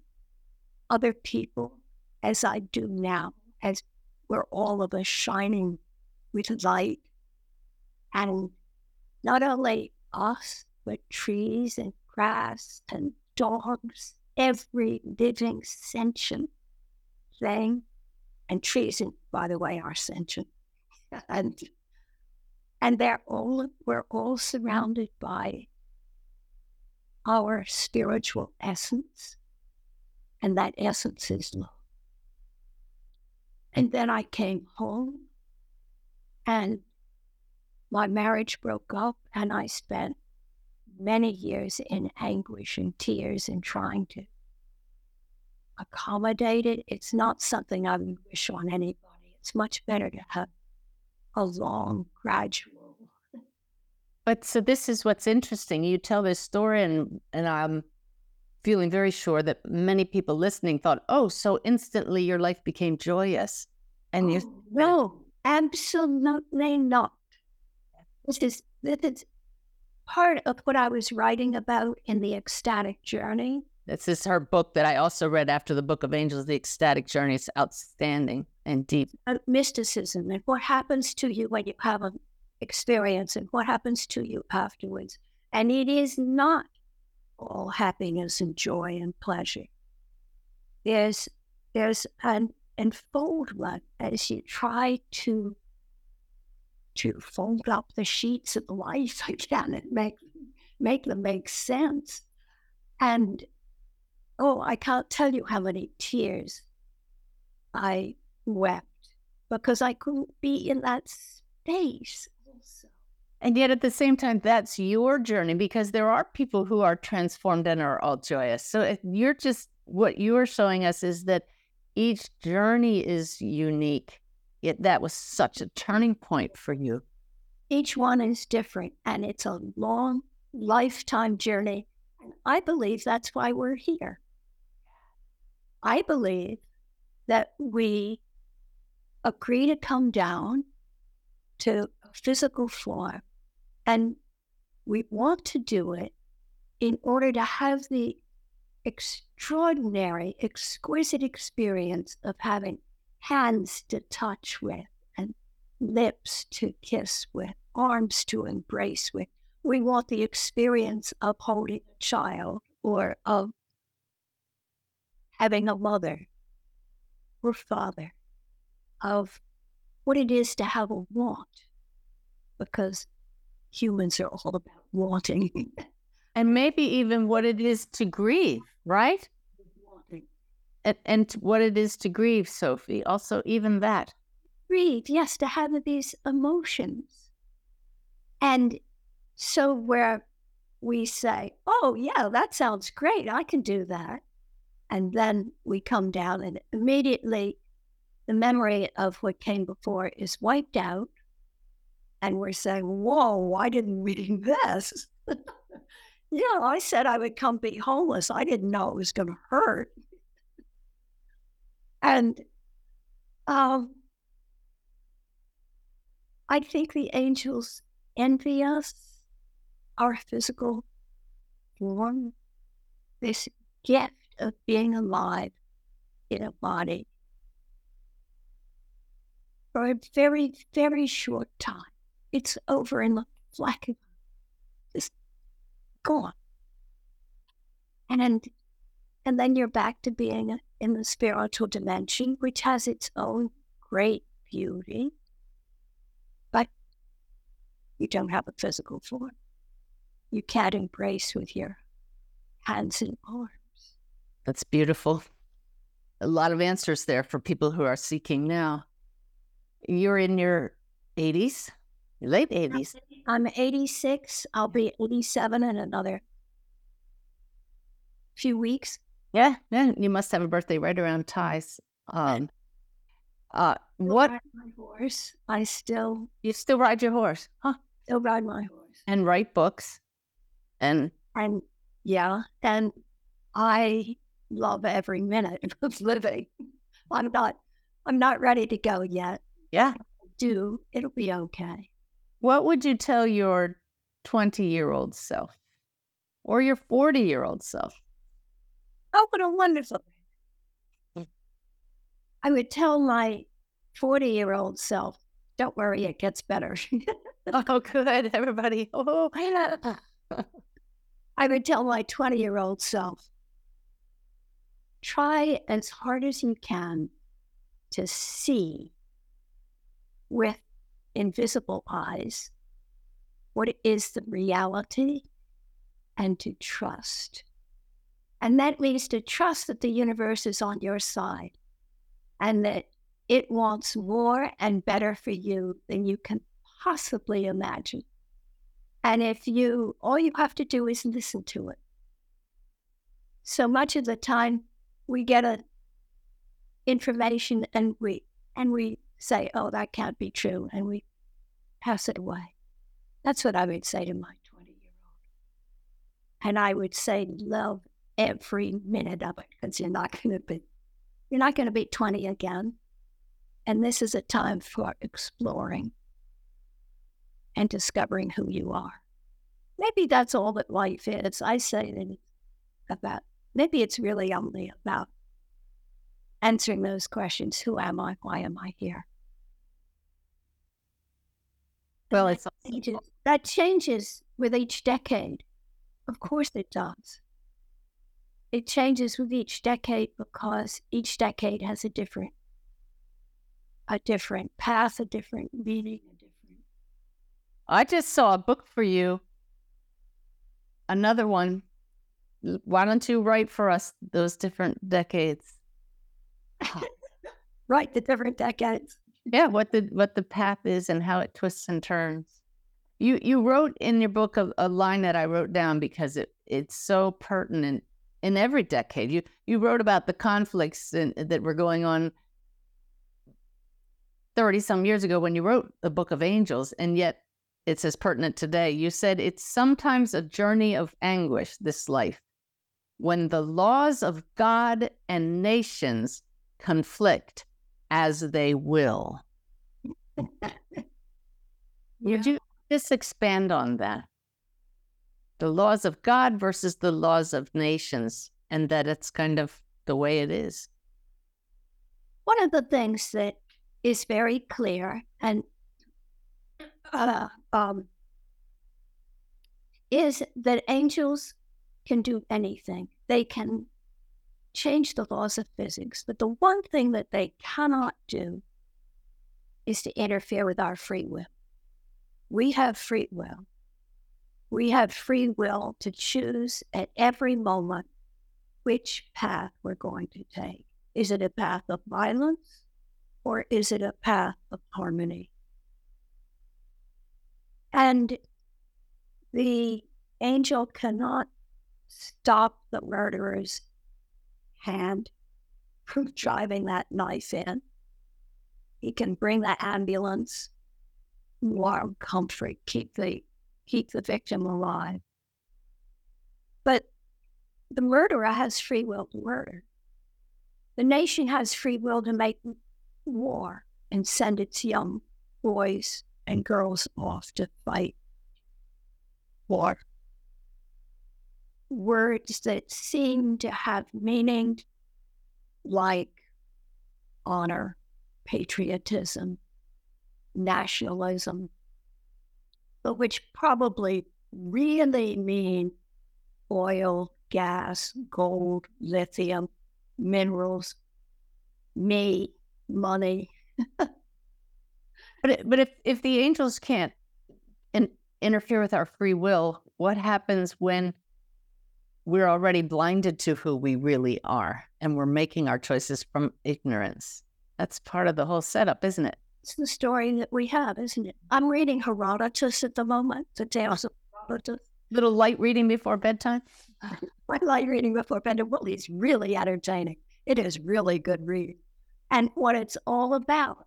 other people as I do now, as we're all of us shining with light. And not only us, but trees and grass and dogs, every living sentient thing. And trees, and by the way, are sentient. And and they're all we're all surrounded by our spiritual essence, and that essence is love. And then I came home, and my marriage broke up, and I spent many years in anguish and tears and trying to accommodate it. It's not something I would wish on anybody. It's much better to have a long, gradual. But so this is what's interesting. You tell this story, and, and I'm feeling very sure that many people listening thought, oh, so instantly your life became joyous. And oh, you no, absolutely not. This is, this is part of what I was writing about in The Ecstatic Journey. This is her book that I also read after The Book of Angels, The Ecstatic Journey. It's outstanding and deep. Uh, mysticism and what happens to you when you have an experience and what happens to you afterwards. And it is not all happiness and joy and pleasure. There's, there's an unfoldment as you try to, to fold up the sheets of life again and make, make them make sense. And oh, I can't tell you how many tears I wept because I couldn't be in that space also. And yet at the same time, that's your journey, because there are people who are transformed and are all joyous. So if you're just, what you're showing us is that each journey is unique, yet that was such a turning point for you. Each one is different, and it's a long lifetime journey. And I believe that's why we're here. I believe that we agree to come down to a physical form, and we want to do it in order to have the extraordinary, exquisite experience of having hands to touch with and lips to kiss with, arms to embrace with. We want the experience of holding a child or of having a mother or father, of what it is to have a want, because humans are all about wanting. And maybe even what it is to grieve, right? Wanting. And, and what it is to grieve, Sophy, also even that. Grieve, yes, to have these emotions. And so where we say, oh, yeah, that sounds great. I can do that. And then we come down and immediately the memory of what came before is wiped out. And we're saying, whoa, I didn't mean this. You know, I said I would come be homeless. I didn't know it was going to hurt. And um, I think the angels envy us. Our physical form, this gift of being alive in a body for a very, very short time. It's over in the flack of it's gone. And, and then you're back to being in the spiritual dimension, which has its own great beauty, but you don't have a physical form. You can't embrace with your hands and arms. That's beautiful. A lot of answers there for people who are seeking now. You're in your eighties, your late eighties. I'm eighty-six. I'll be eighty-seven in another few weeks. Yeah, yeah. You must have a birthday right around Ty's. Um, uh, what? I ride my horse. I still. You still ride your horse, huh? Still ride my horse. And write books. And and yeah, and I love every minute of living. I'm not, I'm not ready to go yet. Yeah, if I do, it'll be okay. What would you tell your twenty-year-old self? or your forty-year-old self? Oh, what a wonderful. I would tell my forty-year-old self, don't worry, it gets better. Oh, good, everybody. Oh, I would tell my twenty-year-old self, try as hard as you can to see with invisible eyes what is the reality and to trust. And that means to trust that the universe is on your side and that it wants more and better for you than you can possibly imagine. And if you, all you have to do is listen to it. So much of the time we get a information and we, and we say, oh, that can't be true. And we pass it away. That's what I would say to my twenty-year-old. And I would say, love every minute of it, because you're not going to be, you're not going to be twenty again. And this is a time for exploring and discovering who you are. Maybe that's all that life is. I say that it's about, maybe it's really only about answering those questions. Who am I? Why am I here? Well, it's that changes, that changes with each decade. Of course it does. It changes with each decade because each decade has a different, a different path, a different meaning. A different... I just saw a book for you. Another one. Why don't you write for us those different decades? Right, the different decades. Yeah, what the what the path is and how it twists and turns. You you wrote in your book a, a line that I wrote down because it, it's so pertinent in every decade. You you wrote about the conflicts in, that were going on thirty some years ago when you wrote A Book of Angels, and yet it's as pertinent today. You said it's sometimes a journey of anguish, this life, when the laws of God and nations conflict as they will. Yeah. Would you just expand on that? The laws of God versus the laws of nations, and that it's kind of the way it is. One of the things that is very clear and uh, um, is that angels can do anything. They can change the laws of physics, but the one thing that they cannot do is to interfere with our free will. We have free will. We have free will to choose at every moment which path we're going to take. Is it a path of violence or is it a path of harmony? And the angel cannot stop the murderer's hand from driving that knife in. He can bring the ambulance, warm comfort, keep the keep the victim alive. But the murderer has free will to murder. The nation has free will to make war and send its young boys and girls off to fight war. Words that seem to have meaning, like honor, patriotism, nationalism, but which probably really mean oil, gas, gold, lithium, minerals, me, money. But but if, if the angels can't in, interfere with our free will, what happens when we're already blinded to who we really are, and we're making our choices from ignorance? That's part of the whole setup, isn't it? It's the story that we have, isn't it? I'm reading Herodotus at the moment, the Tales of Herodotus. Little light reading before bedtime? My light reading before bedtime, well, it's really entertaining. It is really good reading. And what it's all about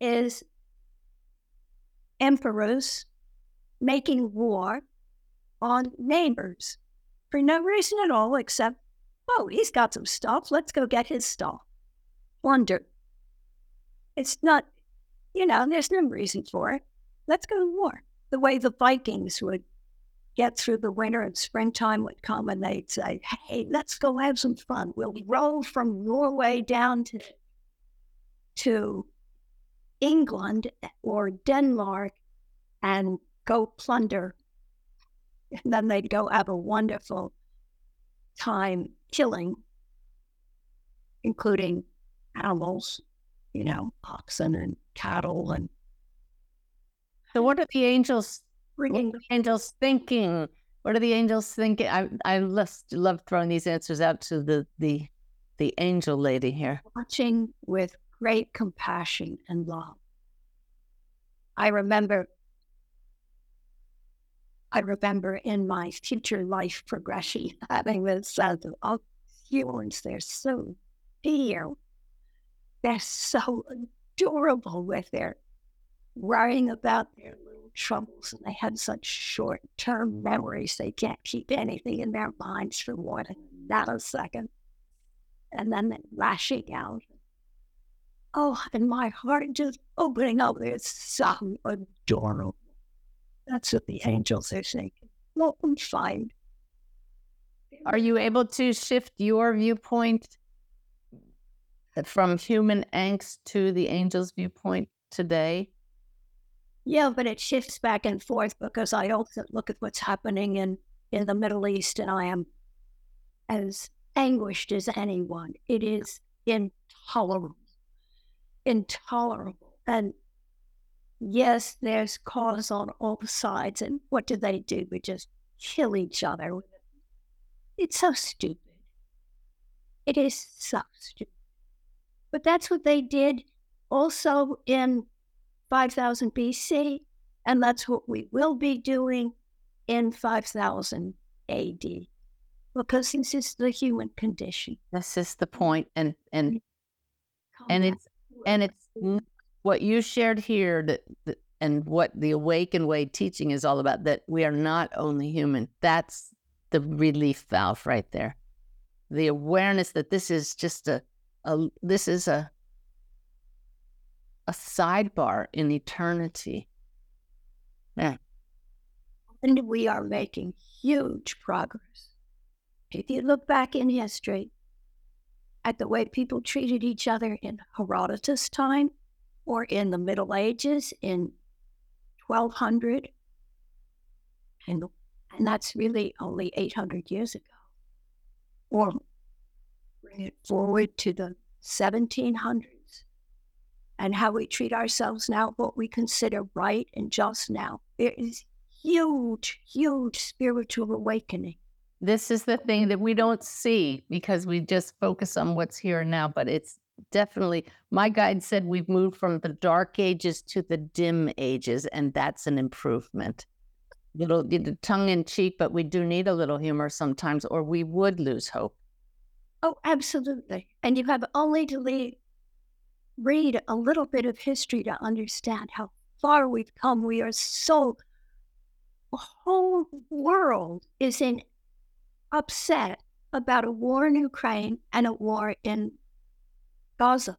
is emperors making war on neighbors. For no reason at all, except, oh, he's got some stuff. Let's go get his stuff. Plunder. It's not, you know, there's no reason for it. Let's go to war. The way the Vikings would get through the winter and springtime would come and they'd say, hey, let's go have some fun. We'll roll from Norway down to, to England or Denmark and go plunder. And then they'd go have a wonderful time killing, including animals, you know, oxen and cattle. And so what are the angels bringing? What are the angels thinking? What are the angels thinking? I I love, love throwing these answers out to the, the the angel lady here. Watching with great compassion and love. I remember I remember in my future life progression having this sense of, oh, humans, they're so dear. They're so adorable with their worrying about their little troubles, and they have such short-term memories. They can't keep anything in their minds for more than not a second. And then they're lashing out. Oh, and my heart just opening up. They're so adorable. That's what the angels are saying. Well, I'm fine. Are you able to shift your viewpoint from human angst to the angel's viewpoint today? Yeah, but it shifts back and forth because I also look at what's happening in, in the Middle East, and I am as anguished as anyone. It is intolerable. Intolerable. And yes, there's cause on all sides, and what do they do? We just kill each other. It's so stupid. It is so stupid. But that's what they did also in five thousand B C, and that's what we will be doing in five thousand A D, because this is the human condition. This is the point, and and and it's and it's. What you shared here that, that, and what the Awaken Way teaching is all about, that we are not only human. That's the relief valve right there. The awareness that this is just a, a this is a, a sidebar in eternity. Yeah. And we are making huge progress. If you look back in history at the way people treated each other in Herodotus' time, or in the Middle Ages, in twelve hundred, and, and that's really only eight hundred years ago. Or bring it forward to the seventeen hundreds, and how we treat ourselves now, what we consider right and just now. There is huge, huge spiritual awakening. This is the thing that we don't see because we just focus on what's here and now, but it's definitely, my guide said we've moved from the dark ages to the dim ages, and that's an improvement. Little tongue in cheek, but we do need a little humor sometimes, or we would lose hope. Oh, absolutely. And you have only to leave, read a little bit of history to understand how far we've come. We are so, the whole world is in upset about a war in Ukraine and a war in Gaza.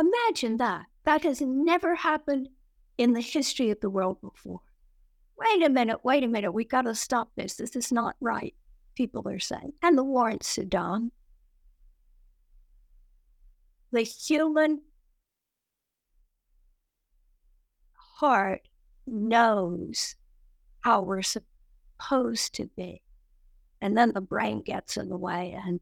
Imagine that. That has never happened in the history of the world before. Wait a minute, wait a minute. We got to stop this. This is not right, people are saying. And the war in Sudan. The human heart knows how we're supposed to be. And then the brain gets in the way and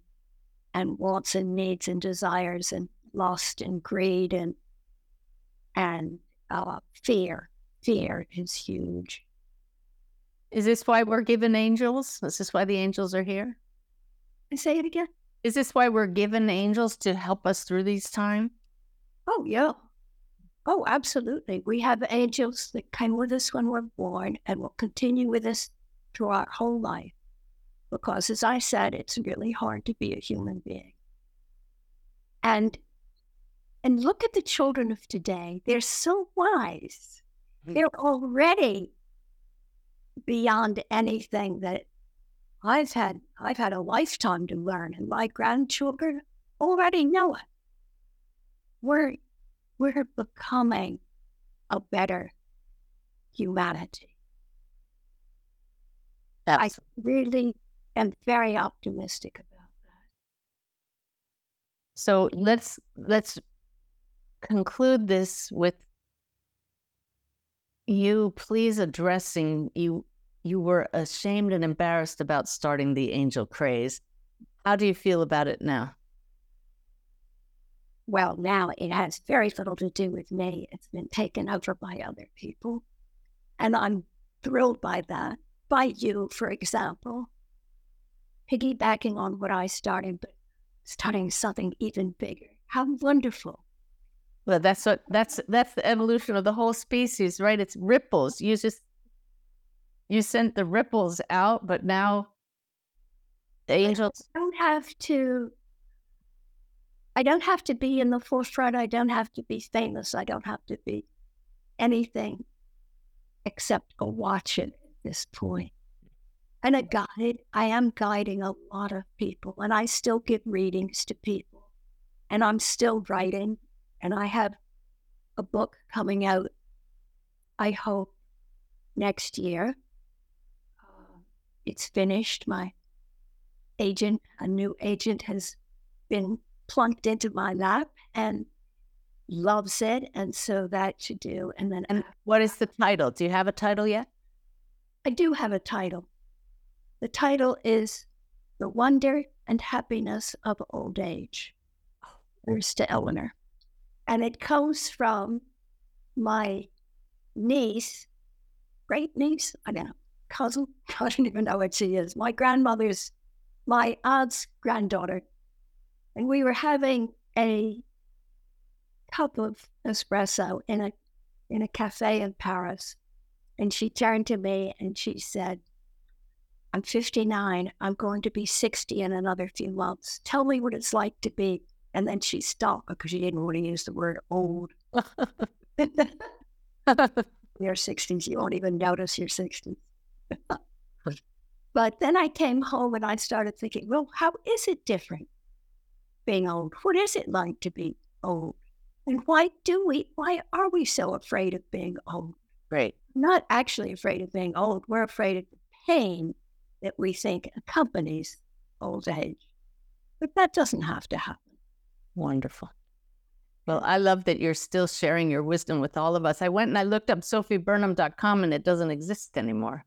and wants and needs and desires and lust and greed and and uh, fear. Fear is huge. Is this why we're given angels? Is this why the angels are here? I say it again. Is this why we're given angels to help us through these times? Oh, yeah. Oh, absolutely. We have angels that came with us when we're born and will continue with us through our whole life. Because, as I said, it's really hard to be a human being. And and look at the children of today. They're so wise. They're already beyond anything that I've had. I've had a lifetime to learn, and my grandchildren already know it. We're we're becoming a better humanity. That's... I really am very optimistic about that. So let's let's conclude this with you please addressing you you were ashamed and embarrassed about starting the angel craze. How do you feel about it now? Well, now it has very little to do with me. It's been taken over by other people. And I'm thrilled by that, by you, for example, piggybacking on what I started, but starting something even bigger. How wonderful. Well, that's what that's that's the evolution of the whole species, right? It's ripples. You just you sent the ripples out, but now the angels I don't have to I don't have to be in the forefront. I don't have to be famous. I don't have to be anything except go watch it at this point. And I guide, I am guiding a lot of people, and I still give readings to people, and I'm still writing, and I have a book coming out, I hope, next year. Uh, it's finished. My agent, a new agent, has been plunked into my lap and loves it, and so that should do. And then, and what is the title? Do you have a title yet? I do have a title. The title is "The Wonder and Happiness of Old Age." Here's to Eleanor, and it comes from my niece, great niece, I don't know, cousin. I don't even know what she is. My grandmother's, my aunt's granddaughter. And we were having a cup of espresso in a in a cafe in Paris. And she turned to me and she said, I'm fifty-nine. I'm going to be sixty in another few months. Tell me what it's like to be. And then she stopped because she didn't want to use the word old. You're sixties. You won't even notice you're sixties. But then I came home and I started thinking, well, how is it different? Being old. What is it like to be old? And why do we, why are we so afraid of being old? Right. Not actually afraid of being old. We're afraid of the pain that we think accompanies old age. But that doesn't have to happen. Wonderful. Well, I love that you're still sharing your wisdom with all of us. I went and I looked up sophy burnham dot com and it doesn't exist anymore.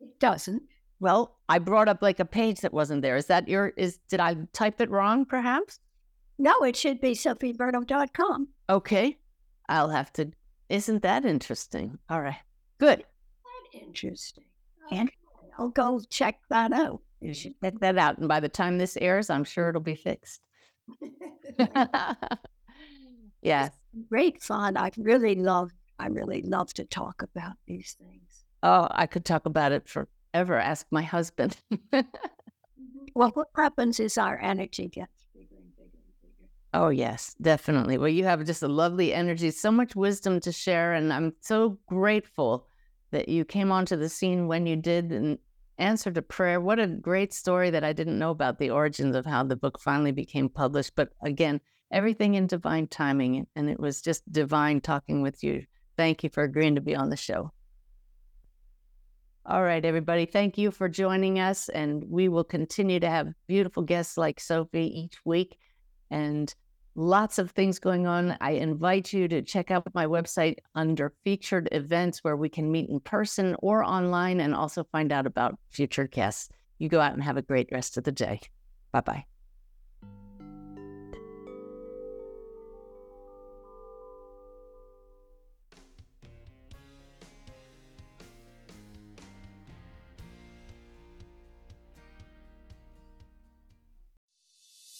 It doesn't. Well, I brought up like a page that wasn't there. Is that your, is, did I type it wrong perhaps? No, it should be sophy burnham dot com. Okay. I'll have to, isn't that interesting? All right. Good. That interesting. Okay. And I'll go check that out. You should check that out. And by the time this airs, I'm sure it'll be fixed. Yes. It's great fun. I really love, I really love to talk about these things. Oh, I could talk about it for ever ask my husband. Well, what happens is our energy gets bigger and bigger and bigger. Oh, yes, definitely. Well, you have just a lovely energy, so much wisdom to share, and I'm so grateful that you came onto the scene when you did and answered a prayer. What a great story that I didn't know about the origins of how the book finally became published, but again, everything in divine timing, and it was just divine talking with you. Thank you for agreeing to be on the show. All right, everybody. Thank you for joining us. And we will continue to have beautiful guests like Sophy each week and lots of things going on. I invite you to check out my website under featured events where we can meet in person or online and also find out about future guests. You go out and have a great rest of the day. Bye-bye.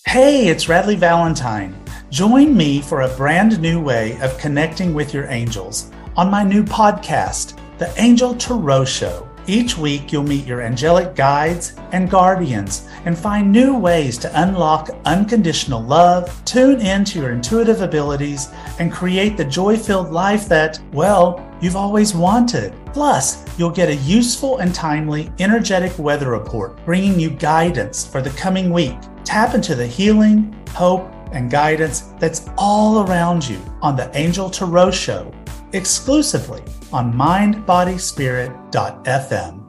Hey, it's Radley Valentine. Join me for a brand new way of connecting with your angels on my new podcast, The Angel Tarot Show. Each week, you'll meet your angelic guides and guardians and find new ways to unlock unconditional love, tune into your intuitive abilities, and create the joy-filled life that, well, you've always wanted. Plus, you'll get a useful and timely energetic weather report, bringing you guidance for the coming week. Tap into the healing, hope, and guidance that's all around you on The Angel Tarot Show, exclusively on mind body spirit dot f m.